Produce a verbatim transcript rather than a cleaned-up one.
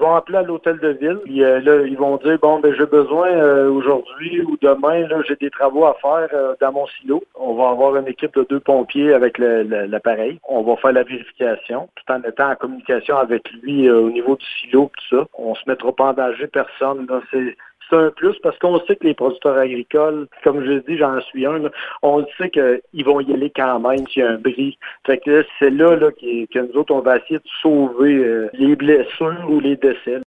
vont appeler à l'hôtel de ville. Puis euh, là, ils vont dire, bon, ben j'ai besoin euh, aujourd'hui ou demain, là, j'ai des travaux à faire euh, dans mon silo. On va avoir une équipe de deux pompiers avec le, le, l'appareil. On va faire la vérification tout en étant en communication avec lui euh, au niveau du silo, tout ça. On se mettra pas en danger personne. Là, c'est... C'est un plus parce qu'on sait que les producteurs agricoles, comme je dis, j'en suis un, là, on sait qu'ils vont y aller quand même s'il y a un bris. Fait que là, c'est là, là que, que nous autres, on va essayer de sauver euh, les blessures ou les décès.